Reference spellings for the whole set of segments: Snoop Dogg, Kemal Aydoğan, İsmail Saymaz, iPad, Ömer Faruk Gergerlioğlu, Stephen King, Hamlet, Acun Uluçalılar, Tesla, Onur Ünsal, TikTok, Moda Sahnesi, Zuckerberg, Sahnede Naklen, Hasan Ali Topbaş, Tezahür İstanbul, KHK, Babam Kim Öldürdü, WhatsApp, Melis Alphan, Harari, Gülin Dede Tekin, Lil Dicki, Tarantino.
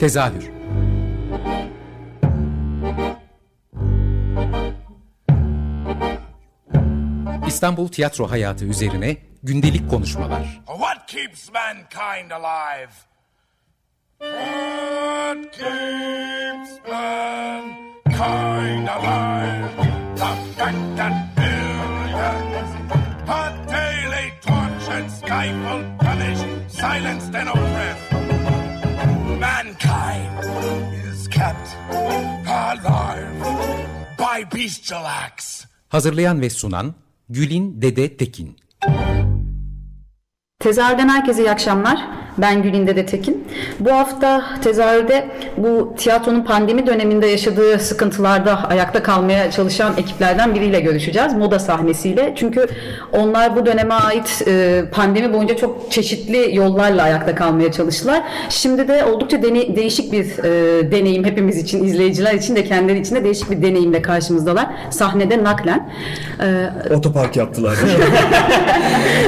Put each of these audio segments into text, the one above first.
Tezahür. İstanbul tiyatro hayatı üzerine gündelik konuşmalar. What keeps mankind alive? What keeps mankind alive? The fact that billions are daily tortured, stifled, punished, silenced and oppressed. Mankind is kept alive by bestial acts. Hazırlayan ve sunan Gülin Dede Tekin. Tezahürden herkese iyi akşamlar. Ben Gülin Dede Tekin. Bu hafta tezahürde bu tiyatronun pandemi döneminde yaşadığı sıkıntılarda ayakta kalmaya çalışan ekiplerden biriyle görüşeceğiz. Moda Sahnesi'yle. Çünkü onlar bu döneme ait pandemi boyunca çok çeşitli yollarla ayakta kalmaya çalıştılar. Şimdi de oldukça değişik bir deneyim hepimiz için, izleyiciler için de kendileri için de değişik bir deneyimle karşımızdalar. Sahnede naklen. Otopark yaptılar.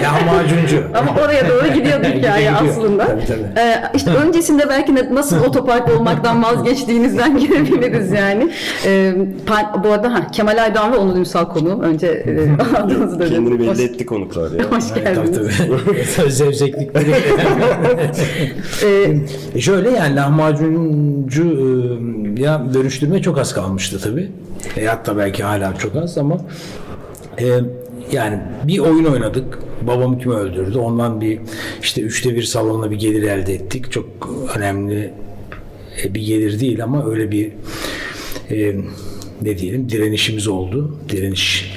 Lahmacuncu. Ama oraya doğru gidiyordu hikaye aslında. Tabii. İşte öncesinde belki nasıl otopark olmaktan vazgeçtiğinizden görebiliriz yani. Bu arada Kemal Aydoğan ve Onur Ünsal konuğum. Önce adınızı da kendini belli etti konuklar ya. Hoş geldiniz. Zevzeklik. Şöyle yani lahmacuncuya dönüştürme çok az kalmıştı tabii. Hatta belki hala çok az ama yani bir oyun oynadık. Babam Kim Öldürdü. Ondan bir işte 1/3 salonla bir gelir elde ettik. Çok önemli bir gelir değil ama öyle bir ne diyelim direnişimiz oldu. Direniş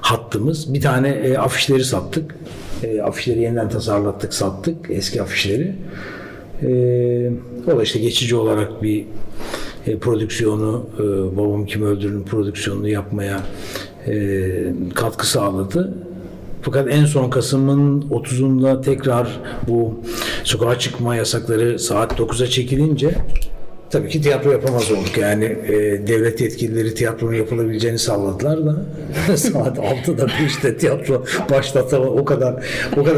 hattımız. Bir tane afişleri sattık. Afişleri yeniden tasarlattık, sattık. Eski afişleri. O da işte geçici olarak bir prodüksiyonu Babam Kim Öldürdü'nün prodüksiyonunu yapmaya katkı sağladı. Fakat en son Kasım'ın 30'unda tekrar bu sokağa çıkma yasakları saat 9'a çekilince tabii ki tiyatro yapamaz olduk. Yani devlet yetkilileri tiyatronun yapılabileceğini salladılar da saat 6'da işte tiyatro başlatalım o kadar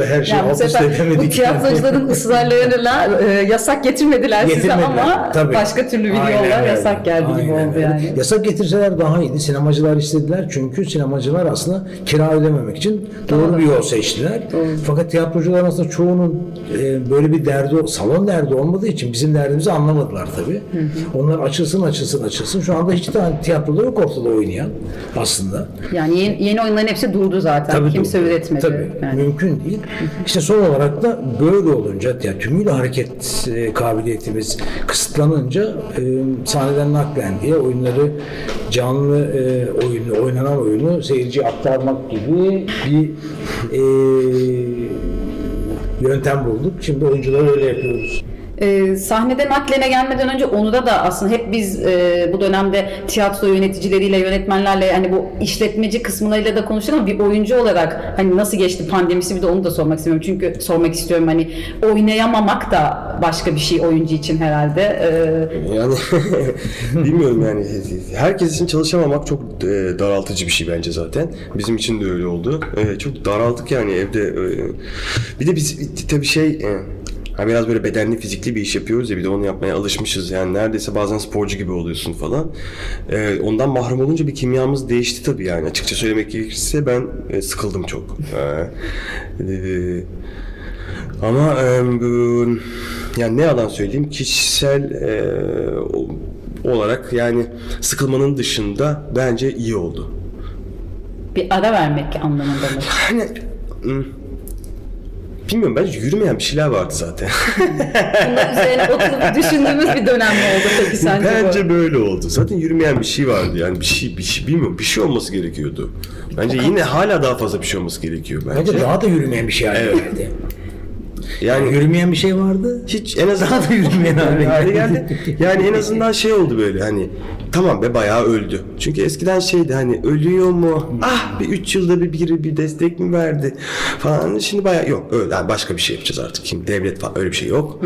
her şeyi alt üst edemedik. Bu tiyatrocuların ısrarlarıyla yasak getirmediler size ama tabii. Başka türlü videolar yasak geldi gibi oldu yani. Yasak getirseler daha iyiydi. Sinemacılar istediler çünkü sinemacılar aslında kira ödememek için doğru bir yol seçtiler. Doğru. Fakat tiyatrocular aslında çoğunun böyle bir derdi, salon derdi olmadığı için bizim derdimizi anlamadılar tabii. Hı-hı. Onlar açılsın. Şu anda hiç tane tiyatroda yok ortada oynayan aslında. Yani yeni oyunların hepsi durdu zaten. Tabii kimse üretmedi. Tabii. Yani. Mümkün değil. Hı-hı. İşte son olarak da böyle olunca yani tümüyle hareket kabiliyetimiz kısıtlanınca sahneden naklen diye oyunları canlı oyunu, oynanan oyunu seyirciye aktarmak gibi bir yöntem bulduk. Şimdi oyuncuları öyle yapıyoruz. Sahnede naklene gelmeden önce Onur'a da aslında hep biz bu dönemde tiyatro yöneticileriyle, yönetmenlerle hani bu işletmeci kısımlarıyla da konuştuk ama bir oyuncu olarak hani nasıl geçti pandemisi bir de onu da sormak istiyorum. Çünkü sormak istiyorum hani oynayamamak da başka bir şey oyuncu için herhalde. Yani bilmiyorum yani herkes için çalışamamak çok daraltıcı bir şey bence zaten. Bizim için de öyle oldu. Çok daraldık yani evde. Bir de biz tabii yani biraz böyle bedenli, fizikli bir iş yapıyoruz ya bir de onu yapmaya alışmışız. Yani neredeyse bazen sporcu gibi oluyorsun falan. Ondan mahrum olunca bir kimyamız değişti tabii yani. Açıkça söylemek gerekirse ben sıkıldım çok. Ama yani ne yalan söyleyeyim kişisel olarak yani sıkılmanın dışında bence iyi oldu. Bir ara vermek anlamında mı? Yani... Bilmiyorum bence yürümeyen bir şeyler vardı zaten. Bunun üzerine oturup düşündüğümüz bir dönem mi oldu peki sence? Bence böyle oldu. Zaten yürümeyen bir şey vardı yani bir şey bilmiyorum bir şey olması gerekiyordu. Bence yine hala daha fazla bir şey olması gerekiyor bence. Bence daha da yürümeyen bir şey vardı. Evet. Yani yürümeyen bir şey vardı. Hiç en azından da yürümeyen hale geldi. Yani en azından şey oldu böyle hani tamam be bayağı öldü. Çünkü eskiden şeydi hani ölüyor mu? Ah bir 3 yılda bir destek mi verdi falan. Şimdi bayağı yok öyle yani başka bir şey yapacağız artık. Şimdi devlet falan öyle bir şey yok.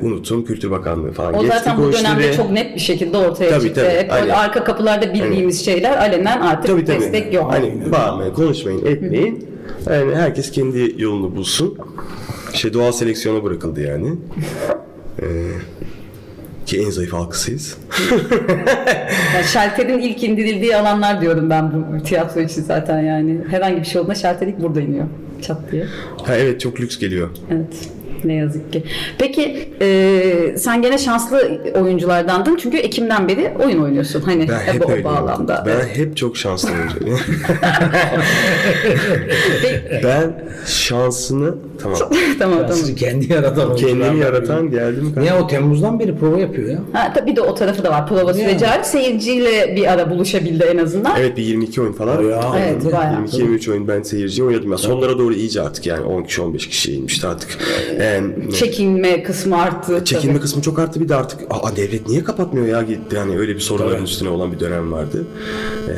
Unutun Kültür Bakanlığı falan. O zaten bu dönemde çok net bir şekilde ortaya çıktı. Hep arka kapılarda bildiğimiz şeyler alenen artık tabii. Destek yok. Hani bağırmayın, konuşmayın, etmeyin. Yani herkes kendi yolunu bulsun. Doğal seleksiyona bırakıldı yani. ki en zayıf halkasıyız. Yani şalterin ilk indirildiği alanlar diyorum ben bu tiyatro için zaten yani. Herhangi bir şey olduğunda şalter ilk burada iniyor çat diye. Ha, evet, çok lüks geliyor. Evet. Ne yazık ki. Peki sen gene şanslı oyunculardandın çünkü Ekim'den beri oyun oynuyorsun. Hani hep o bağlamda. Ben hep çok şanslı oyuncuyum. Ben şansını tamam. Kendimi yaratan geldim. Niye o Temmuz'dan beri prova yapıyor ya? Ha, tabii de o tarafı da var. Prova süreci hariç seyirciyle bir ara buluşabildi en azından. Evet, bir 22 oyun falan. Evet, 22-23 oyun ben seyirciye oynadım. Sonlara doğru iyice artık yani 10 kişi 15 kişiye inmişti artık. Çekinme kısmı arttı. Çekinme tabii. Kısmı çok arttı. Bir de artık devlet niye kapatmıyor ya gitti. Yani öyle bir soruların tabii. Üstüne olan bir dönem vardı.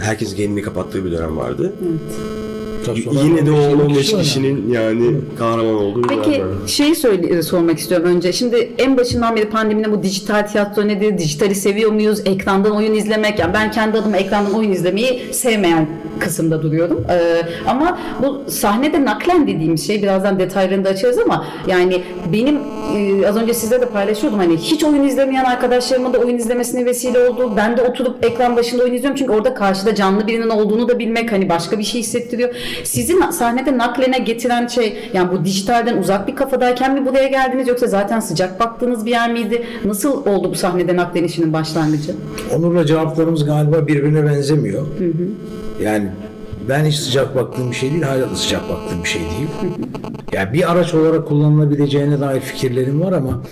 Herkesin kendini kapattığı bir dönem vardı. Evet. Yine de o 15 kişinin yani kahraman olduğu. Peki sormak istiyorum önce. Şimdi en başından beri pandeminin bu dijital tiyatro nedir? Dijitali seviyor muyuz? Ekrandan oyun izlemek. Yani ben kendi adıma ekrandan oyun izlemeyi sevmeyen kısımda duruyorum. Ama bu sahnede naklen dediğimiz şey birazdan detaylarını da açarız ama yani benim az önce sizle de paylaşıyordum. Hani hiç oyun izlemeyen arkadaşlarımın da oyun izlemesine vesile oldu. Ben de oturup ekran başında oyun izliyorum. Çünkü orada karşıda canlı birinin olduğunu da bilmek hani başka bir şey hissettiriyor. Sizi sahnede naklene getiren şey, yani bu dijitalden uzak bir kafadayken mi buraya geldiniz yoksa zaten sıcak baktığınız bir yer miydi? Nasıl oldu bu sahnede naklen işinin başlangıcı? Onur'la cevaplarımız galiba birbirine benzemiyor. Hı hı. Yani ben hiç sıcak baktığım bir şey değil, hala da sıcak baktığım bir şey değil. Hı hı. Yani bir araç olarak kullanılabileceğine dair fikirlerim var ama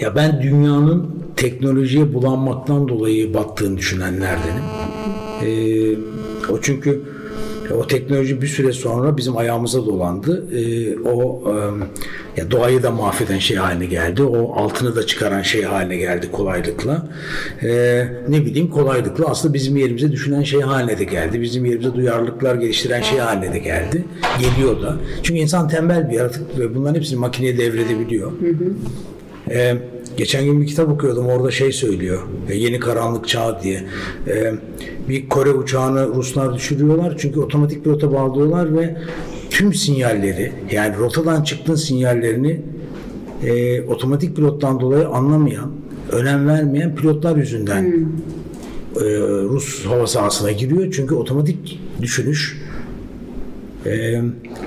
ya ben dünyanın teknolojiye bulanmaktan dolayı battığını düşünenlerdenim. O çünkü o teknoloji bir süre sonra bizim ayağımıza dolandı. Doğayı da mahveden şey haline geldi. O altını da çıkaran şey haline geldi kolaylıkla. Kolaylıkla aslında bizim yerimize düşünen şey haline de geldi. Bizim yerimize duyarlılıklar geliştiren şey haline de geldi. Geliyor da. Çünkü insan tembel bir yaratık ve bunların hepsini makineye devredebiliyor. Hı hı. Geçen gün bir kitap okuyordum, orada söylüyor, yeni karanlık çağı diye. Bir Kore uçağını Ruslar düşürüyorlar çünkü otomatik bir rota bağlıyorlar ve tüm sinyalleri, yani rotadan çıktığın sinyallerini otomatik pilottan dolayı anlamayan, önem vermeyen pilotlar yüzünden Rus hava sahasına giriyor. Çünkü otomatik düşünüş,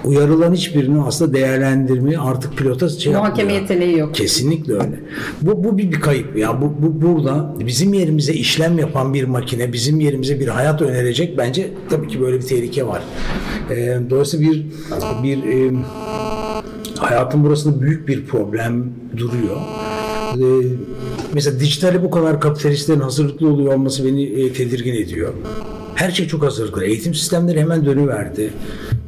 uyarılan hiçbirini aslında değerlendirmeyi artık pilota muhakeme yeteneği yok. Kesinlikle öyle. Bu bir kayıp. Ya bu burada bizim yerimize işlem yapan bir makine, bizim yerimize bir hayat önerecek, bence tabii ki böyle bir tehlike var. Dolayısıyla bir hayatın burasında büyük bir problem duruyor. Mesela dijitale bu kadar kapitalistlerin hazırlıklı oluyor olması beni tedirgin ediyor. Her şey çok hazırlıklı. Eğitim sistemleri hemen dönüverdi.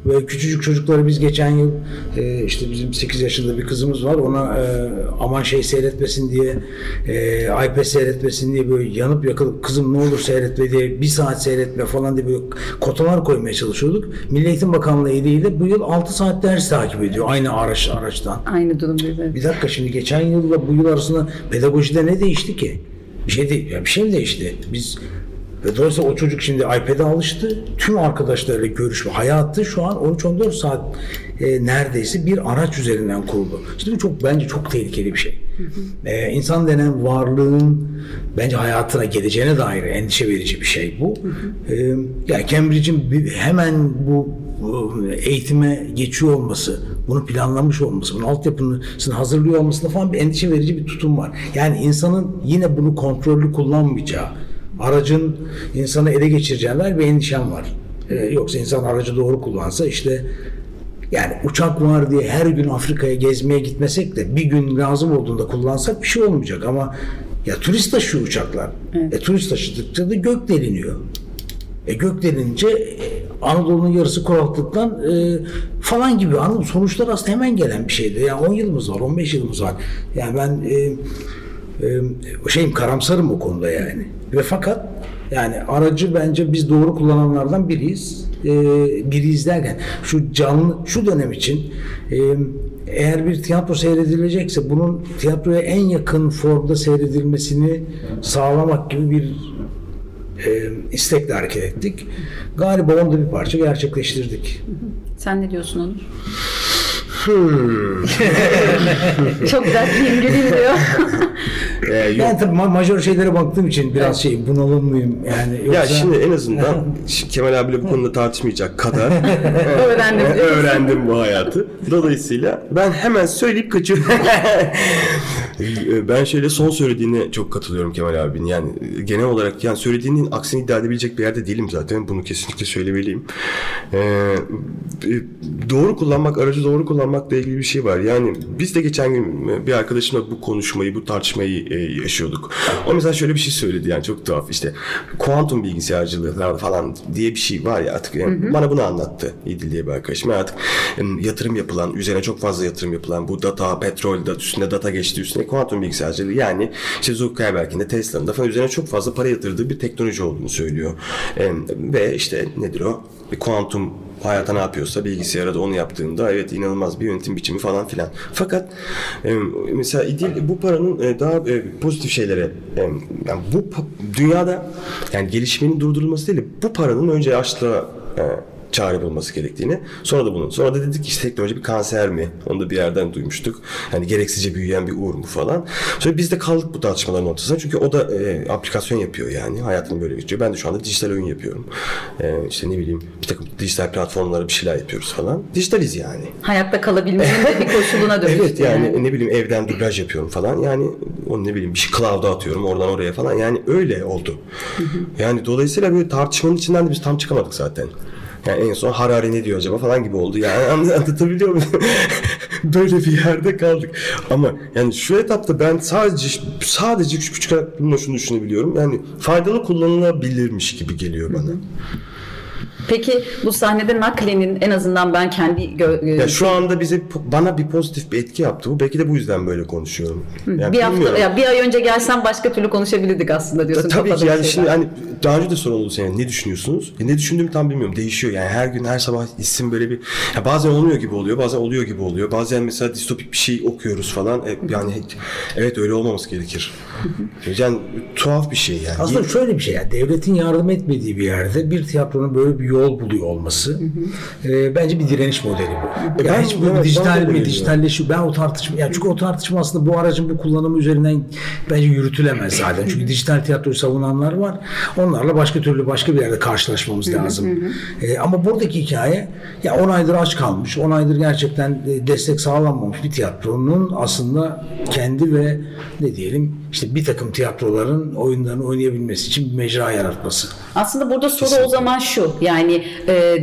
Ve küçücük çocukları biz geçen yıl, işte bizim 8 yaşında bir kızımız var, ona aman seyretmesin diye, iPad seyretmesin diye böyle yanıp yakılıp kızım ne olur seyretme diye, bir saat seyretme falan diye böyle kotalar koymaya çalışıyorduk. Milli Eğitim Bakanlığı eliyle bu yıl 6 saat ders takip ediyor aynı araçtan. Aynı durum değil mi? Bir dakika, şimdi geçen yılla bu yıl arasında pedagojide ne değişti ki? Bir şey mi değişti? Ve dolayısıyla o çocuk şimdi iPad'e alıştı. Tüm arkadaşlarıyla görüşme hayatı şu an 13-14 saat neredeyse bir araç üzerinden kuruldu. İşte bu bence çok tehlikeli bir şey. İnsan denen varlığın bence hayatına geleceğine dair endişe verici bir şey bu. Yani Cambridge'in hemen bu eğitime geçiyor olması, bunu planlamış olması, bunun altyapısını hazırlıyor olmasında falan bir endişe verici bir tutum var. Yani insanın yine bunu kontrollü kullanmayacağı, aracın insanı ele geçireceğinden bir endişem var. Yoksa insan aracı doğru kullansa yani uçak var diye her gün Afrika'ya gezmeye gitmesek de bir gün lazım olduğunda kullansak bir şey olmayacak ama ya turist taşıyor uçaklar. Evet. Turist taşıdıkça da gök deliniyor. Gök delinince Anadolu'nun yarısı kuraklıktan falan gibi sonuçlar aslında hemen gelen bir şeydi. Yani 10 yılımız var, 15 yılımız var. Yani ben karamsarım o konuda yani. Ve fakat yani aracı bence biz doğru kullananlardan biriyiz. Biriyiz derken şu dönem için eğer bir tiyatro seyredilecekse bunun tiyatroya en yakın formda seyredilmesini sağlamak gibi bir istekle hareket ettik. Galiba onu da bir parça gerçekleştirdik. Sen ne diyorsun Onur? Çok dertliyim Gülün diyor. Ben tabii majör şeylere baktığım için biraz şey bunalımlıyım yani. Yoksa... Ya şimdi en azından Kemal abiyle bu konuda tartışmayacak kadar öğrendim bu hayatı. Dolayısıyla ben hemen söyleyip kaçıyorum. Ben şöyle son söylediğine çok katılıyorum Kemal abinin. Yani genel olarak yani söylediğinin aksini iddia edebilecek bir yerde değilim zaten. Bunu kesinlikle söylemeliyim. Doğru kullanmak, aracı doğru kullanmakla ilgili bir şey var. Yani biz de geçen gün bir arkadaşımla bu konuşmayı, bu tartışmayı yaşıyorduk. O mesela şöyle bir şey söyledi yani çok tuhaf. İşte kuantum bilgisayarcılığı falan diye bir şey var ya artık. Yani hı hı. Bana bunu anlattı İdil diye bir arkadaşım. Yani artık yatırım yapılan, üzerine çok fazla yatırım yapılan bu data, petrol, üstüne data geçti, üstüne kuantum bilgisayarcılığı yani işte Zuckerberg'in de Tesla'nın da falan üzerine çok fazla para yatırdığı bir teknoloji olduğunu söylüyor. Ve işte nedir o? Bir kuantum hayata ne yapıyorsa bilgisayara da onu yaptığında evet inanılmaz bir yönetim biçimi falan filan. Fakat mesela İdil bu paranın daha pozitif şeylere yani bu dünyada yani gelişmenin durdurulması değil bu paranın önce açlığa çare bulması gerektiğini. Sonra da dedik ki işte teknoloji bir kanser mi? Onu da bir yerden duymuştuk. Yani gereksizce büyüyen bir uğur mu falan. Sonra biz de kaldık bu tartışmaların ortasında. Çünkü o da aplikasyon yapıyor yani. Hayatını böyle geçiyor. Ben de şu anda dijital oyun yapıyorum. İşte ne bileyim bir takım dijital platformlara bir şeyler yapıyoruz falan. Dijitaliz yani. Hayatta kalabilmenin de bir koşuluna dönüştü. Evet yani ne bileyim evden dublaj yapıyorum falan. Yani onu ne bileyim bir şey cloud'a atıyorum oradan oraya falan. Yani öyle oldu. Yani dolayısıyla böyle tartışmanın içinden de biz tam çıkamadık zaten. Yani en son Harari ne diyor acaba falan gibi oldu. Yani anlatabiliyor muyum? Böyle bir yerde kaldık. Ama yani şu etapta ben sadece şu küçük aklımla şunu düşünebiliyorum. Yani faydalı kullanılabilirmiş gibi geliyor bana. Peki bu sahnede Naklen'in en azından ben kendi... ya şu anda bana bir pozitif bir etki yaptı bu. Belki de bu yüzden böyle konuşuyorum. Yani bir ay önce gelsen başka türlü konuşabilirdik aslında diyorsun. Tabii ki yani şimdi hani daha önce de sorun oldu senin. Ne düşünüyorsunuz? Ne düşündüğümü tam bilmiyorum. Değişiyor yani her gün her sabah isim böyle bir... Ya bazen olmuyor gibi oluyor, bazen oluyor gibi oluyor. Bazen mesela distopik bir şey okuyoruz falan. Yani evet öyle olmaması gerekir. Yani tuhaf bir şey yani. Aslında şöyle bir şey yani devletin yardım etmediği bir yerde bir tiyatronun böyle bir yol buluyor olması bence bir direniş modeli bu. Yani hiç böyle dijital mi dijitalleşiyor. Ben o tartışma yani çünkü o tartışma aslında bu aracın bu kullanımı üzerinden bence yürütülemez zaten. Çünkü dijital tiyatroyu savunanlar var. Onlarla başka türlü başka bir yerde karşılaşmamız lazım. Ama buradaki hikaye ya 10 aydır aç kalmış. 10 aydır gerçekten destek sağlanmamış bir tiyatronun aslında kendi ve ne diyelim işte bir takım tiyatroların oyunlarını oynayabilmesi için bir mecra yaratması. Aslında burada soru kesinlikle o zaman şu. Yani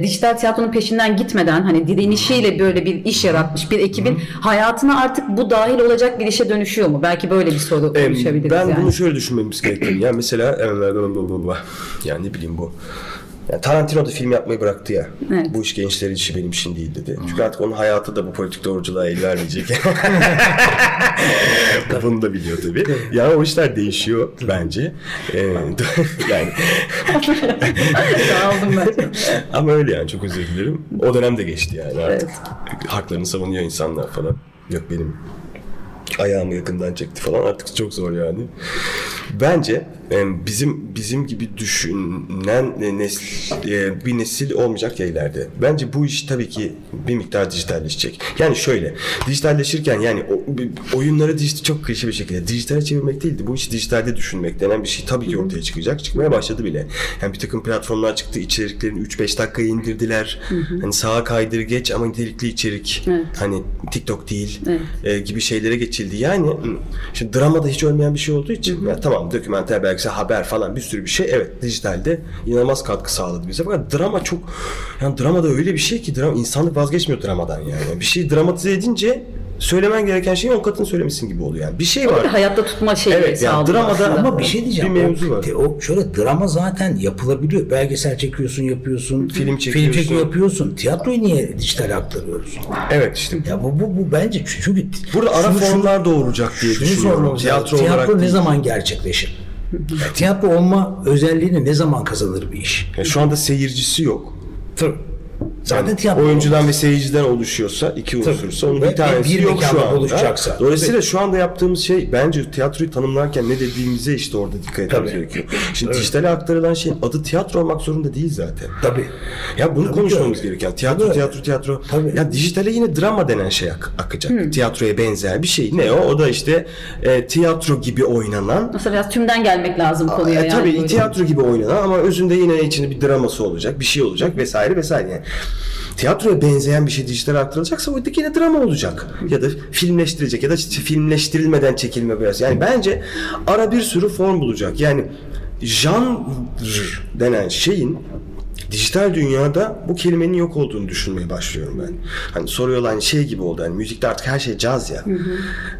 dijital tiyatronun peşinden gitmeden hani direnişiyle böyle bir iş yaratmış bir ekibin hayatına artık bu dahil olacak bir işe dönüşüyor mu? Belki böyle bir soru konuşabiliriz ben yani. Ben bunu şöyle düşünmemiz gerekiyor. Yani mesela yani ne bileyim bu. Yani Tarantino da film yapmayı bıraktı ya. Evet. Bu iş gençlerin işi benim işim değil dedi. Çünkü artık onun hayatı da bu politik doğruculuğa el vermeyecek. Bunu da biliyor tabii. Yani o işler değişiyor bence. Yani. Dağıldım ben. Ama öyle yani çok özür dilerim. O dönem de geçti yani artık. Evet. Haklarını savunuyor insanlar falan. Yok benim ayağımı yakından çekti falan artık çok zor yani. Bence bizim gibi düşünen bir nesil olmayacak yerlerde. Bence bu iş tabii ki bir miktar dijitalleşecek. Yani şöyle dijitalleşirken yani oyunları çok klişe bir şekilde dijitale çevirmek değildi. Bu işi dijitalde düşünmek denen bir şey tabii ki ortaya çıkacak. Çıkmaya başladı bile. Yani bir takım platformlar çıktı. İçeriklerini 3-5 dakikaya indirdiler. Hani sağa kaydır geç ama nitelikli içerik. Evet. Hani TikTok değil gibi şeylere geçildi. Yani şimdi dramada hiç ölmeyen bir şey olduğu için ya tamam dokümenter belgesel haber falan bir sürü bir şey evet dijitalde inanılmaz katkı sağladı bize. Fakat drama çok yani dramada öyle bir şey ki insanlık vazgeçmiyor dramadan yani. Bir şeyi dramatize edince söylemen gereken şeyi 10 katını söylemişsin gibi oluyor yani. Bir şey var. Hayatta tutma şeyi evet, yani dramada ama bir şey diyeceğim. Bir mevzu var. O şöyle drama zaten yapılabiliyor. Belgesel çekiyorsun, yapıyorsun. Film çekiyorsun. Yapıyorsun. Tiyatroyu niye dijital aktarıyoruz? Evet işte. Ya bu bence çünkü burada ara formlar doğuracak diye düşünüyorum. Tiyatro ne zaman gerçekleşir? Ya, tiyatro olma özelliğini ne zaman kazanır bir iş? Ya, şu anda seyircisi yok. Tabii. zaten yani oyuncudan ve seyirciden oluşuyorsa, iki unsursa onun bir tanesi yok şu anda. Oluşacaksa. Dolayısıyla şu anda yaptığımız şey, bence tiyatroyu tanımlarken ne dediğimize işte orada dikkat etmemiz gerekiyor. Şimdi dijitale aktarılan şeyin adı tiyatro olmak zorunda değil zaten. Tabii. Ya bunu konuşmamız gerekiyor. Tiyatro. Tabii. Ya dijitale yine drama denen şey akacak. Tiyatroya benzer bir şey. Ne o? O da işte tiyatro gibi oynanan. Mesela biraz tümden gelmek lazım konuya. Tabii yani, tiyatro gibi oynanan ama özünde yine içinde bir draması olacak, bir şey olacak vesaire vesaire. Yani tiyatroya benzeyen bir şey dijitale aktarılacaksa o yine drama olacak. Ya da filmleştirecek ya da filmleştirilmeden çekilme biraz. Yani bence ara bir sürü form bulacak. Yani janr denen şeyin dijital dünyada bu kelimenin yok olduğunu düşünmeye başlıyorum ben. Hani soruyorlar hani şey gibi oldu, hani müzikte artık her şey caz ya.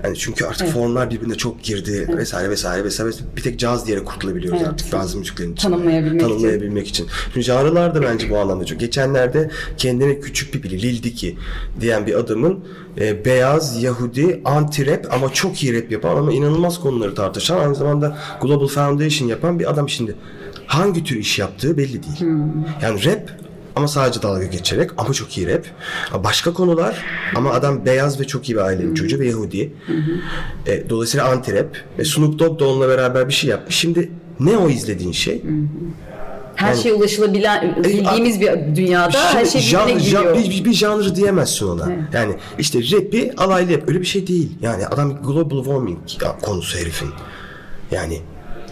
Hani çünkü artık formlar birbirine çok girdi vesaire. Bir tek caz diyerek kurtulabiliyoruz artık bazı müziklerin için. Tanımlayabilmek için. Şimdi janrılar da bence bu anlamda çok. Geçenlerde kendine küçük bir biri, Lil Dicki diyen bir adamın beyaz, Yahudi, anti-rap ama çok iyi rap yapan ama inanılmaz konuları tartışan, aynı zamanda Global Foundation yapan bir adam şimdi. Hangi tür iş yaptığı belli değil. Yani rap ama sadece dalga geçerek ama çok iyi rap. Başka konular ama adam beyaz ve çok iyi bir ailenin çocuğu ve Yahudi. Dolayısıyla anti-rap. Snoop Dogg da onunla beraber bir şey yapmış. Şimdi ne o izlediğin şey? Her şey ulaşılabilen, bildiğimiz bir dünyada her şey birbirine giriyor. Bir janrı diyemezsin ona. Yani işte rap'i alaylı yap. Öyle bir şey değil. Yani adam global warming konusu herifin. Yani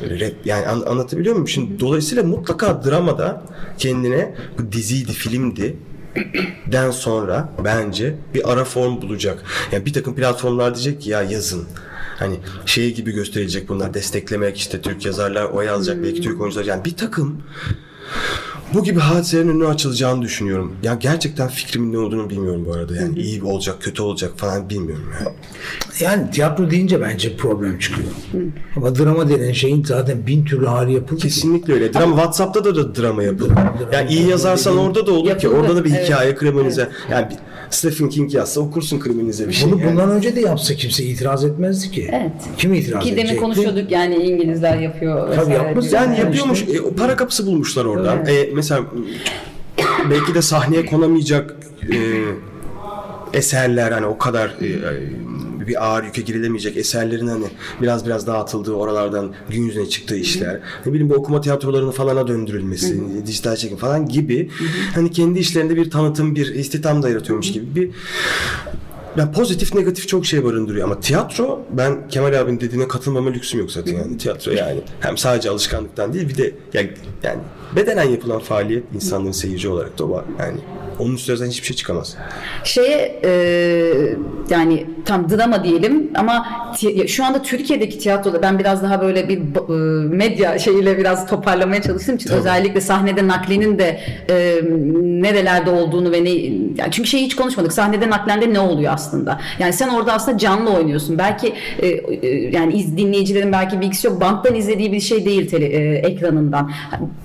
rap, yani anlatabiliyor muyum? Şimdi dolayısıyla mutlaka dramada kendine bu diziydi, filmdi den sonra bence bir ara form bulacak. Yani bir takım platformlar diyecek ki ya yazın. Hani şey gibi gösterilecek bunlar, desteklemek, işte Türk yazarlar o yazacak, belki Türk oyuncular, yani bir takım bu gibi hadiselerin önüne açılacağını düşünüyorum. Yani gerçekten fikrimin ne olduğunu bilmiyorum bu arada. Yani iyi olacak, kötü olacak falan bilmiyorum yani. Yani tiyatro deyince bence problem çıkıyor. Ama drama denen şeyin zaten bin türlü hali yapıldı. Kesinlikle öyle. Drama, WhatsApp'ta da drama yapıldı. Yani iyi yazarsan orada da olur ki. Orada da bir hikaye kriminalize. Yani Stephen King yazsa okursun kriminalize bir şey. Bunu bundan önce de yapsa kimse itiraz etmezdi ki. Kim itiraz edecekti? Demin konuşuyorduk yani, İngilizler yapıyor. Tabii yapmış. Yani yapıyormuş. Para kapısı bulmuşlar oradan. Mesela belki de sahneye konamayacak eserler, hani o kadar bir ağır yüke girilemeyecek eserlerin hani biraz dağıtıldığı, oralardan gün yüzüne çıktığı işler, ne bileyim bu okuma tiyatrolarının falana döndürülmesi, dijital çekim falan gibi, hani kendi işlerinde bir tanıtım, bir istihdam da yaratıyormuş gibi bir, yani pozitif negatif çok şey barındırıyor. Ama tiyatro, ben Kemal abinin dediğine katılmama lüksüm yok zaten. Yani tiyatro yani hem sadece alışkanlıktan değil, bir de yani bedenen yapılan faaliyet, insanların seyirci olarak da var yani. Onun üstünden hiçbir şey çıkamaz. Yani tam drama diyelim ama şu anda Türkiye'deki tiyatroda ben biraz daha böyle bir medya şeyiyle biraz toparlamaya çalıştığım için özellikle Sahnede Naklen'in de nerelerde olduğunu ve ne, yani çünkü şeyi hiç konuşmadık. Sahnede Naklen'de ne oluyor aslında? Yani sen orada aslında canlı oynuyorsun. Belki yani dinleyicilerin belki bilgisi yok. Banttan izlediği bir şey değil ekranından.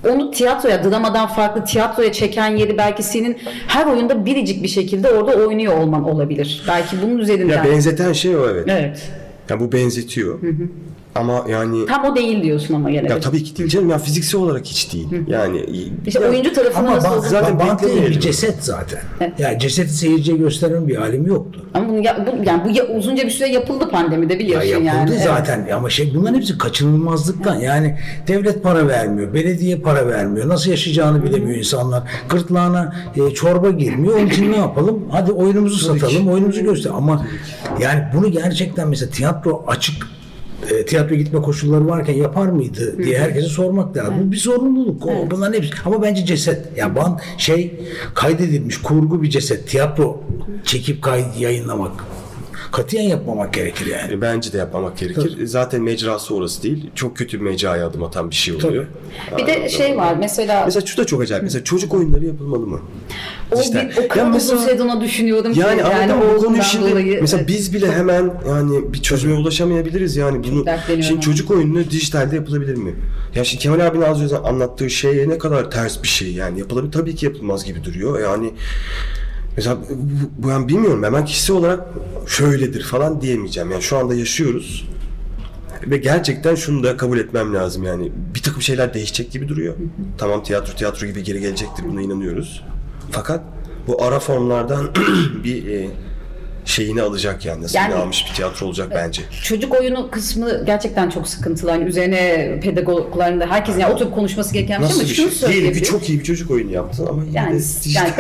Onu tiyatroya, dramadan farklı tiyatroya çeken yeri belki senin her oyunda biricik bir şekilde orada oynuyor olman olabilir. Belki bunun üzerinden. Ya benzeten şey o, evet. Ya bu benzetiyor. Ama yani tam o değil diyorsun ama gene. Ya tabii ki değil canım, ya fiziksel olarak hiç değil. Yani işte yani, oyuncu tarafından nasıl olur? Zaten bantlı bir ceset zaten. Yani cesedi seyirciye gösteren bir halim yoktu. Ama bunu bu uzunca bir süre yapıldı pandemide, biliyorsun yani. Yapıldı zaten ama bunların hepsi kaçınılmazlıktan. Yani devlet para vermiyor, belediye para vermiyor. Nasıl yaşayacağını bilemiyor insanlar. Gırtlağına çorba girmiyor. Onun için ne yapalım? Hadi oyunumuzu satalım, oyunumuzu göster. Ama yani bunu gerçekten mesela tiyatro açık tiyatro gitme koşulları varken yapar mıydı diye herkese sormak lazım. Bu bir zorunluluk. Bunların hepsi. Ama bence ceset. Ya ben kaydedilmiş kurgu bir ceset. Tiyatro çekip yayınlamak. Katiyen yapmamak gerekir yani. Bence de yapmamak gerekir. Tabii. Zaten mecrası orası değil. Çok kötü bir mecraya adım atan bir şey oluyor. Bir de var mesela. Mesela şu da çok acayip. Mesela çocuk oyunları yapılmalı mı? O kırmızı sezona düşünüyordum. Yani o konu şimdi. Mesela biz bile hemen yani bir çözüme ulaşamayabiliriz. Yani bunu şimdi çocuk oyunu dijitalde yapılabilir mi? Ya şimdi Kemal abinin az önce anlattığı şey ne kadar ters bir şey yani. Yapılabilir, tabii ki yapılmaz gibi duruyor. Yani mesela ben bilmiyorum, ben kişisel olarak şöyledir falan diyemeyeceğim. Yani şu anda yaşıyoruz ve gerçekten şunu da kabul etmem lazım, yani bir takım şeyler değişecek gibi duruyor. Tamam, tiyatro gibi geri gelecektir, buna inanıyoruz. Fakat bu ara formlardan bir şeyini alacak yani. Nasıl yani, almış bir tiyatro olacak bence. Çocuk oyunu kısmı gerçekten çok sıkıntılı. Yani üzerine pedagogların da herkesin yani oturup konuşması gereken bir şey ama şunu söyleyeyim. Diyelim ki çok iyi bir çocuk oyunu yaptın ama yani, yani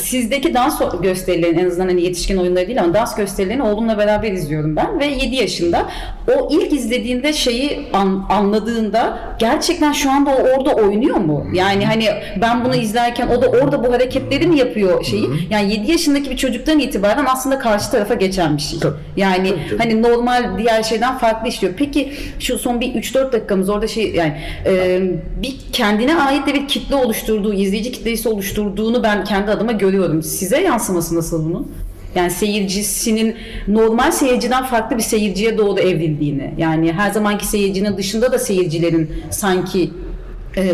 sizdeki dans gösterilerin en azından hani yetişkin oyunları değil ama dans gösterilerini oğlumla beraber izliyorum ben ve 7 yaşında o ilk izlediğinde şeyi anladığında gerçekten şu anda o orada oynuyor mu? Yani hani ben bunu izlerken o da orada bu hareketleri mi yapıyor şeyi? Yani 7 yaşındaki bir çocuktan itibaren aslında karşı tarafa geçen bir şey. Tabii. Yani tabii. Hani normal diğer şeyden farklı işliyor. Peki şu son bir 3-4 dakikamız orada şey yani bir kendine ait de bir kitle oluşturduğu, izleyici kitlesi oluşturduğunu ben kendi adıma görüyorum. Size yansıması nasıl bunun? Yani seyircisinin normal seyirciden farklı bir seyirciye doğru evrildiğini. Yani her zamanki seyircinin dışında da seyircilerin sanki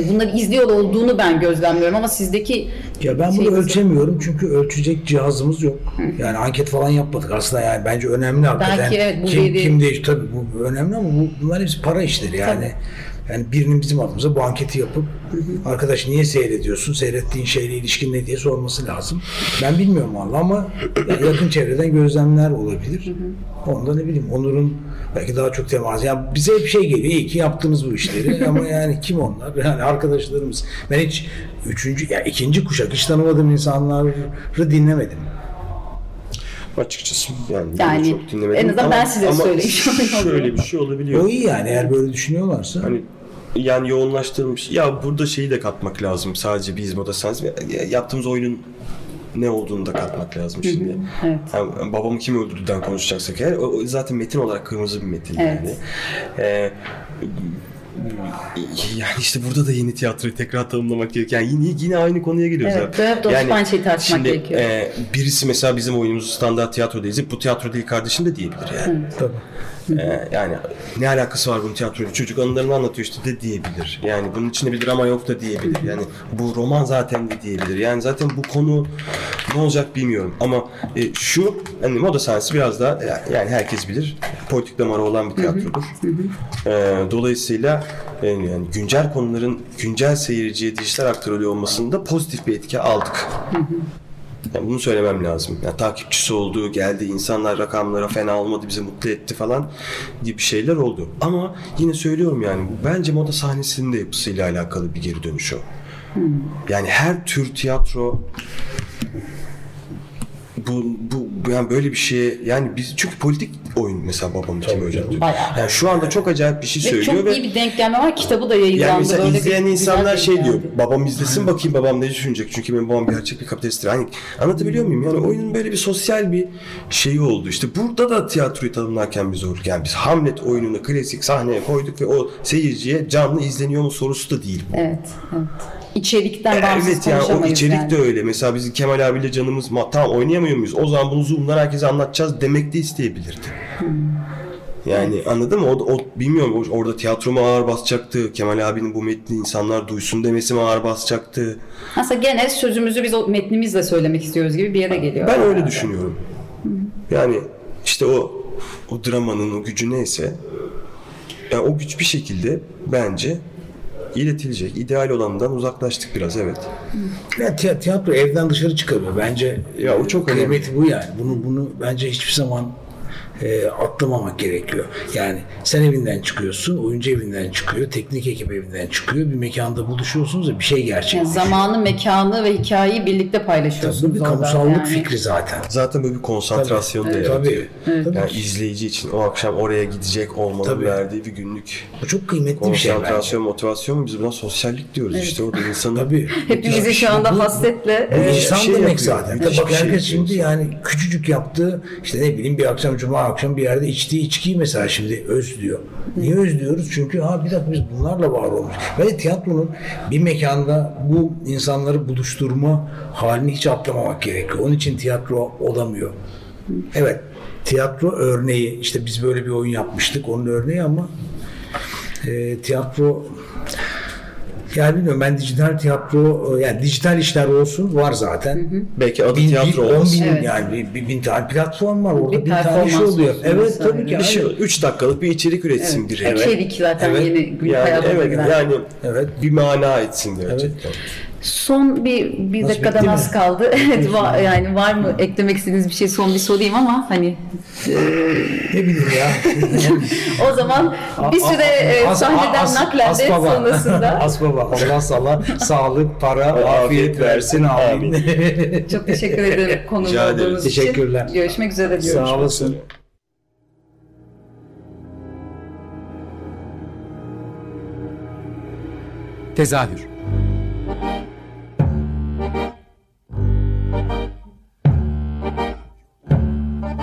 bunları izliyor olduğunu ben gözlemliyorum ama sizdeki... Ya ben bunu ölçemiyorum çünkü ölçecek cihazımız yok. Yani anket falan yapmadık aslında yani bence önemli hakikaten. Belki evet bu kim değil tabii bu önemli ama bunlar hepsi para işleri yani. Tabii. Yani birinin bizim adımıza bu anketi yapıp arkadaş niye seyrediyorsun, seyrettiğin şeyle ilişkin ne diye sorması lazım. Ben bilmiyorum vallahi ama yani yakın çevreden gözlemler olabilir. Onda ne bileyim Onur'un belki daha çok teması. Yani bize hep şey geliyor, iyi ki yaptınız bu işleri ama yani kim onlar? Yani arkadaşlarımız. Ben hiç ikinci kuşak hiç tanımadığım insanları dinlemedim. Açıkçası yani çok dinlemedim. En azından ben size söyleyeyim. Şöyle bir şey olabiliyor. O iyi yani eğer böyle düşünüyorlarsa. Hani yani yoğunlaştırılmış. Ya burada şeyi de katmak lazım. Sadece biz Moda Sahnesi yaptığımız oyunun ne olduğunu da katmak lazım şimdi. Evet. Yani Babamı Kim Öldürdü'den konuşacaksak eğer o zaten metin olarak kırmızı bir metin yani. Yani işte burada da yeni tiyatroyu tekrar tanımlamak gerekiyor. Yani yine aynı konuya geliyoruz. Evet, dövüp dolaşıp aynı şeyi tartışmak gerekiyor. Birisi mesela bizim oyunumuzu standart tiyatroda izleyip bu tiyatro değil kardeşim de diyebilir yani. Evet. Tabii. Yani ne alakası var bunun tiyatroyla? Çocuk anılarını anlatıyor işte de diyebilir. Yani bunun içinde bir drama yok da diyebilir. Yani bu roman zaten de diyebilir. Yani zaten bu konu ne olacak bilmiyorum. Ama şu hani Moda Sahnesi biraz daha yani herkes bilir. Politik damarı olan bir tiyatrodur. Dolayısıyla yani güncel konuların güncel seyirciye dijital aktarılıyor olmasında pozitif bir etki aldık. Yani bunu söylemem lazım. Yani takipçisi oldu, geldi, insanlar rakamlara fena olmadı, bizi mutlu etti falan gibi şeyler oldu. Ama yine söylüyorum yani bence Moda Sahnesi'nin de yapısıyla alakalı bir geri dönüş o. Yani her tür tiyatro bu yani böyle bir şeye yani biz çünkü politik oyun mesela babam kim öldürdü. Yani şu anda çok acayip bir şey söylüyor ve çok iyi bir denklemle var. Kitabı da yayınlandı. Yani mesela böyle izleyen insanlar şey diyor. Babam izlesin bakayım babam ne düşünecek. Çünkü benim babam gerçek bir kapitalisttir. Hani anlatabiliyor muyum? Yani oyunun böyle bir sosyal bir şeyi oldu. İşte burada da tiyatroyu tanımlarken bir zorluk. Yani biz Hamlet oyununu klasik sahneye koyduk ve o seyirciye canlı izleniyor mu sorusu da değil bu. Evet. İçerikten bağımsız konuşamayız. Evet yani o içerik de öyle. Mesela bizim Kemal abiyle canımız tam oynayamıyor muyuz? O zaman bunu Zoom'dan herkese anlatacağız demek de isteyebilirdi. Yani anladın mı? O bilmiyorum orada tiyatro mu ağır basacaktı? Kemal abinin bu metni insanlar duysun demesi mi ağır basacaktı? Aslında gene sözümüzü biz o metnimizle söylemek istiyoruz gibi bir yere geliyor. Ben öyle düşünüyorum. Yani işte o dramanın o gücü neyse yani o güç bir şekilde bence iletilecek. İdeal olandan uzaklaştık biraz evet. Yani tiyatro evden dışarı çıkarıyor bence. Ya o çok önemli. Kıymeti bu yani. Bunu bence hiçbir zaman atlamamak gerekiyor. Yani sen evinden çıkıyorsun, oyuncu evinden çıkıyor, teknik ekip evinden çıkıyor, bir mekanda buluşuyorsunuz da bir şey gerçekleşiyor. Yani zamanı, mekanı ve hikayeyi birlikte paylaşıyorsunuz. Bu bir kamusallık yani. Fikri zaten. Zaten böyle bir konsantrasyon da yaratıyor. Tabii. Yani izleyici için o akşam oraya gidecek olmanın verdiği bir günlük. Bu çok kıymetli bir şey bence. Konsantrasyon, motivasyon biz buna sosyallik diyoruz işte orada insanı. Tabii. Hepimizi şu anda hasretle. Bu insan demek zaten. Bak herkes şimdi yani küçücük yaptığı işte ne bileyim bir akşam cuma akşam bir yerde içtiği içkiyi mesela şimdi özlüyor. Niye özlüyoruz? Çünkü bir dakika biz bunlarla var olmuş. Ve tiyatronun bir mekanda bu insanları buluşturma halini hiç atlamamak gerekiyor. Onun için tiyatro olamıyor. Evet, tiyatro örneği. İşte biz böyle bir oyun yapmıştık onun örneği ama tiyatro yani bilmiyorum ben dijital tiyatro yani dijital işler olsun var zaten. Belki adı tiyatro olsun. Yani bin tane platform var orada bin tane iş oluyor. Evet tabii ki. 3 dakikalık bir içerik üretsin biri. İçerik zaten yeni günlük hayatımızda. Evet bir mana etsin gerçekten. Son bir dakikadan az kaldı. Evet, yani var mı eklemek istediğiniz bir şey, son bir sorayım ama hani ne bileyim ya. O zaman bir süre sahneden naklerde sonrasında. Asbaba, Allah sana sağlık, para, afiyet versin abi. Çok teşekkür ederim konuğum olduğunuz için. Teşekkürler. Görüşmek üzere diyorum. Sağ olasın. Tezahür.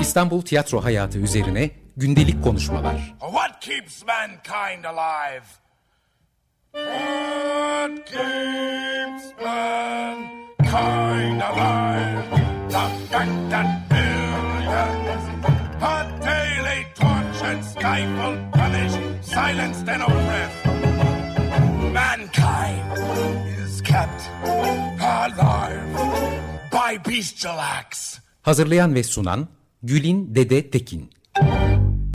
İstanbul tiyatro hayatı üzerine gündelik konuşmalar. What keeps mankind alive? What keeps mankind alive? The fact that billions are daily tortured, stifled, punished, silenced and oppressed. Mankind is kept alive by bestial acts. Hazırlayan ve sunan Gülin Dede Tekin.